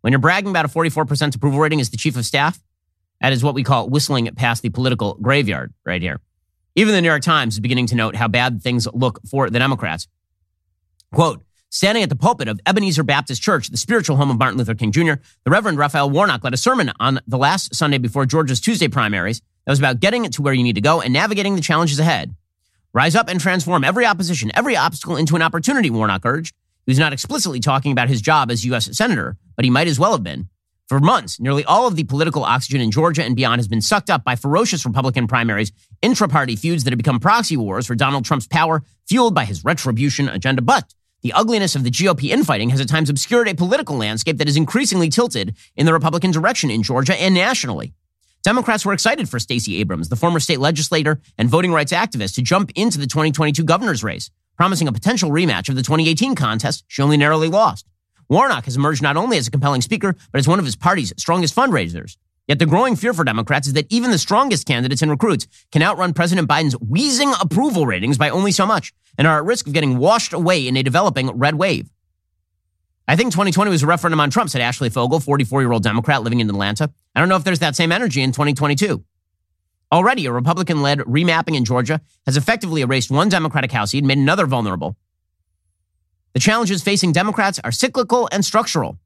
When you're bragging about a 44% approval rating as the chief of staff, that is what we call whistling past the political graveyard right here. Even the New York Times is beginning to note how bad things look for the Democrats. Quote, standing at the pulpit of Ebenezer Baptist Church, the spiritual home of Martin Luther King Jr., the Reverend Raphael Warnock led a sermon on the last Sunday before Georgia's Tuesday primaries that was about getting it to where you need to go and navigating the challenges ahead. Rise up and transform every opposition, every obstacle into an opportunity, Warnock urged. He was not explicitly talking about his job as U.S. Senator, but he might as well have been. For months, nearly all of the political oxygen in Georgia and beyond has been sucked up by ferocious Republican primaries, intra-party feuds that have become proxy wars for Donald Trump's power, fueled by his retribution agenda. But the ugliness of the GOP infighting has at times obscured a political landscape that is increasingly tilted in the Republican direction in Georgia and nationally. Democrats were excited for Stacey Abrams, the former state legislator and voting rights activist, to jump into the 2022 governor's race, promising a potential rematch of the 2018 contest she only narrowly lost. Warnock has emerged not only as a compelling speaker, but as one of his party's strongest fundraisers. Yet the growing fear for Democrats is that even the strongest candidates and recruits can outrun President Biden's wheezing approval ratings by only so much and are at risk of getting washed away in a developing red wave. I think 2020 was a referendum on Trump, said Ashley Fogle, 44-year-old Democrat living in Atlanta. I don't know if there's that same energy in 2022. Already, a Republican-led remapping in Georgia has effectively erased one Democratic House seat and made another vulnerable. The challenges facing Democrats are cyclical and structural.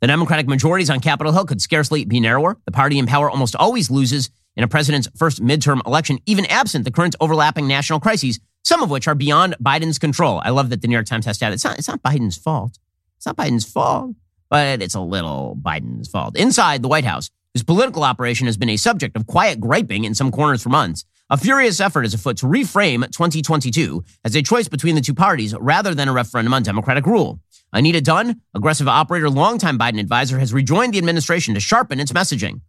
The Democratic majorities on Capitol Hill could scarcely be narrower. The party in power almost always loses in a president's first midterm election, even absent the current overlapping national crises, some of which are beyond Biden's control. I love that the New York Times has to add, it's not Biden's fault. It's not Biden's fault, but it's a little Biden's fault. Inside the White House, whose political operation has been a subject of quiet griping in some corners for months, a furious effort is afoot to reframe 2022 as a choice between the two parties rather than a referendum on Democratic rule. Anita Dunn, aggressive operator, longtime Biden advisor, has rejoined the administration to sharpen its messaging.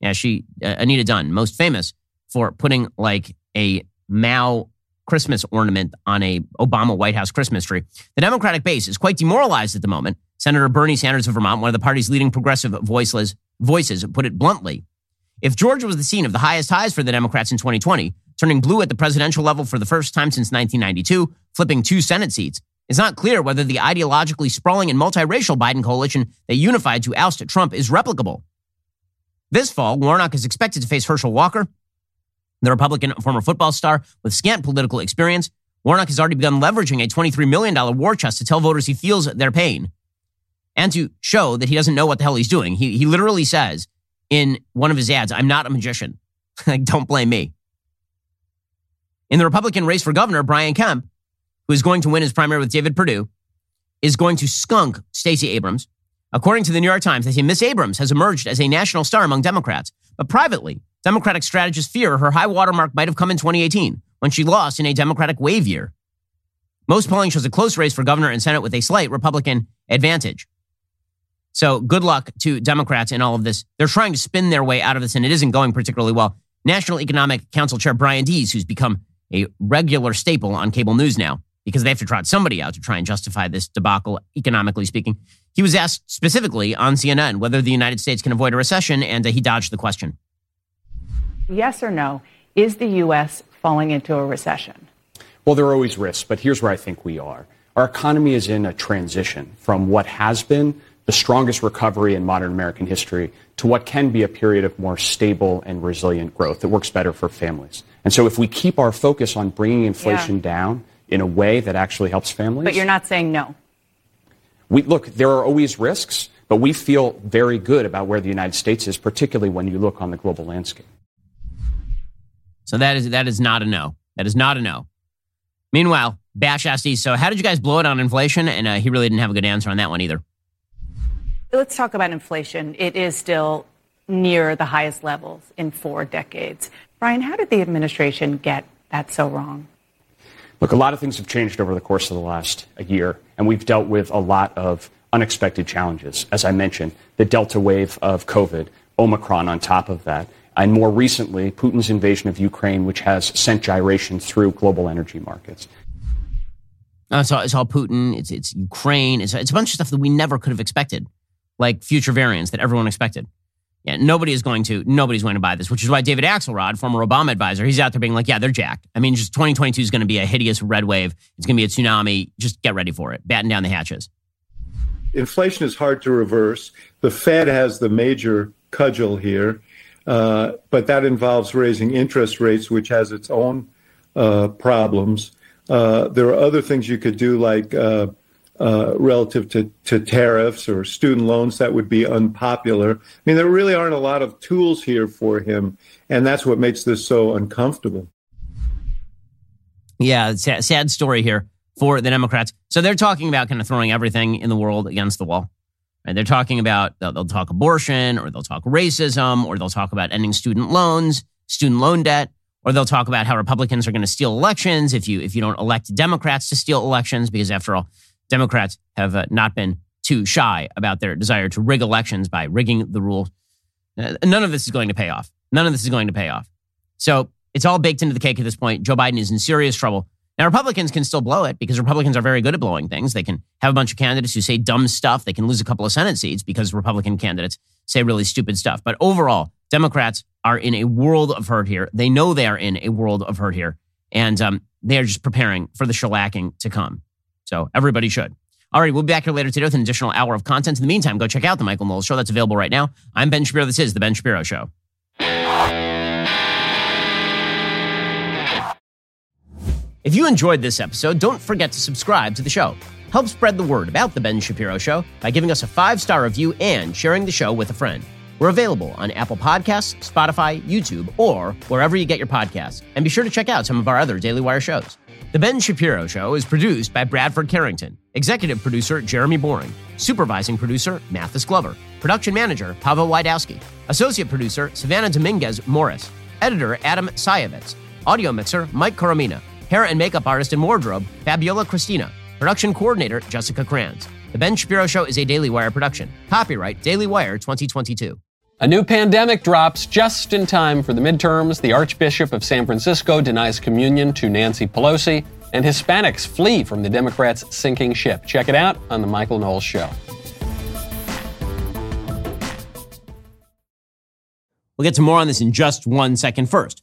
Yeah, Anita Dunn, most famous for putting like a Mao Christmas ornament on a Obama White House Christmas tree. The Democratic base is quite demoralized at the moment. Senator Bernie Sanders of Vermont, one of the party's leading progressive voices, put it bluntly. If Georgia was the scene of the highest highs for the Democrats in 2020, turning blue at the presidential level for the first time since 1992, flipping two Senate seats, it's not clear whether the ideologically sprawling and multiracial Biden coalition that unified to oust Trump is replicable. This fall, Warnock is expected to face Herschel Walker, the Republican former football star with scant political experience. Warnock has already begun leveraging a $23 million war chest to tell voters he feels their pain and to show that he doesn't know what the hell he's doing. He literally says in one of his ads, "I'm not a magician." Like, don't blame me. In the Republican race for governor, Brian Kemp, who is going to win his primary with David Perdue, is going to skunk Stacey Abrams. According to the New York Times, they say Miss Abrams has emerged as a national star among Democrats. But privately, Democratic strategists fear her high watermark might have come in 2018 when she lost in a Democratic wave year. Most polling shows a close race for governor and Senate with a slight Republican advantage. So good luck to Democrats in all of this. They're trying to spin their way out of this, and it isn't going particularly well. National Economic Council Chair Brian Dees, who's become a regular staple on cable news now because they have to trot somebody out to try and justify this debacle, economically speaking. He was asked specifically on CNN whether the United States can avoid a recession, and he dodged the question. Yes or no, is the U.S. falling into a recession? Well, there are always risks, but here's where I think we are. Our economy is in a transition from what has been the strongest recovery in modern American history to what can be a period of more stable and resilient growth that works better for families. And so if we keep our focus on bringing inflation down in a way that actually helps families... But you're not saying no. Look, there are always risks, but we feel very good about where the United States is, particularly when you look on the global landscape. So that is not a no. That is not a no. Meanwhile, Bash asked, so how did you guys blow it on inflation? And he really didn't have a good answer on that one either. Let's talk about inflation. It is still near the highest levels in 4 decades. Brian, how did the administration get that so wrong? Look, a lot of things have changed over the course of the last year, and we've dealt with a lot of unexpected challenges. As I mentioned, the Delta wave of COVID, Omicron on top of that, and more recently, Putin's invasion of Ukraine, which has sent gyrations through global energy markets. It's all Putin. It's Ukraine. It's a bunch of stuff that we never could have expected, like future variants that everyone expected. Yeah, nobody's going to buy this, which is why David Axelrod, former Obama advisor, he's out there being like, yeah, they're jacked. I mean, just 2022 is going to be a hideous red wave. It's going to be a tsunami. Just get ready for it. Batten down the hatches. Inflation is hard to reverse. The Fed has the major cudgel here, but that involves raising interest rates, which has its own problems. There are other things you could do, like relative to tariffs or student loans that would be unpopular. I mean, there really aren't a lot of tools here for him, and that's what makes this so uncomfortable. Yeah, it's a sad story here for the Democrats. So they're talking about kind of throwing everything in the world against the wall. Right? They're talking about, they'll talk abortion, or they'll talk racism, or they'll talk about ending student loans, student loan debt. Or they'll talk about how Republicans are going to steal elections if you don't elect Democrats to steal elections, because after all, Democrats have not been too shy about their desire to rig elections by rigging the rules. None of this is going to pay off. So it's all baked into the cake at this point. Joe Biden is in serious trouble. Now, Republicans can still blow it because Republicans are very good at blowing things. They can have a bunch of candidates who say dumb stuff. They can lose a couple of Senate seats because Republican candidates say really stupid stuff. But overall, Democrats are in a world of hurt here. They know they are in a world of hurt here. And they are just preparing for the shellacking to come. So everybody should. All right, we'll be back here later today with an additional hour of content. In the meantime, go check out The Michael Knowles Show. That's available right now. I'm Ben Shapiro. This is The Ben Shapiro Show. If you enjoyed this episode, don't forget to subscribe to the show. Help spread the word about The Ben Shapiro Show by giving us a 5-star review and sharing the show with a friend. We're available on Apple Podcasts, Spotify, YouTube, or wherever you get your podcasts. And be sure to check out some of our other Daily Wire shows. The Ben Shapiro Show is produced by Bradford Carrington, executive producer Jeremy Boring, supervising producer Mathis Glover, production manager Pavel Wydowski, associate producer Savannah Dominguez-Morris, editor Adam Sayevitz, audio mixer Mike Coromina, hair and makeup artist and wardrobe Fabiola Cristina, production coordinator Jessica Kranz. The Ben Shapiro Show is a Daily Wire production. Copyright Daily Wire 2022. A new pandemic drops just in time for the midterms. The Archbishop of San Francisco denies communion to Nancy Pelosi, and Hispanics flee from the Democrats' sinking ship. Check it out on The Michael Knowles Show. We'll get to more on this in just 1 second. First,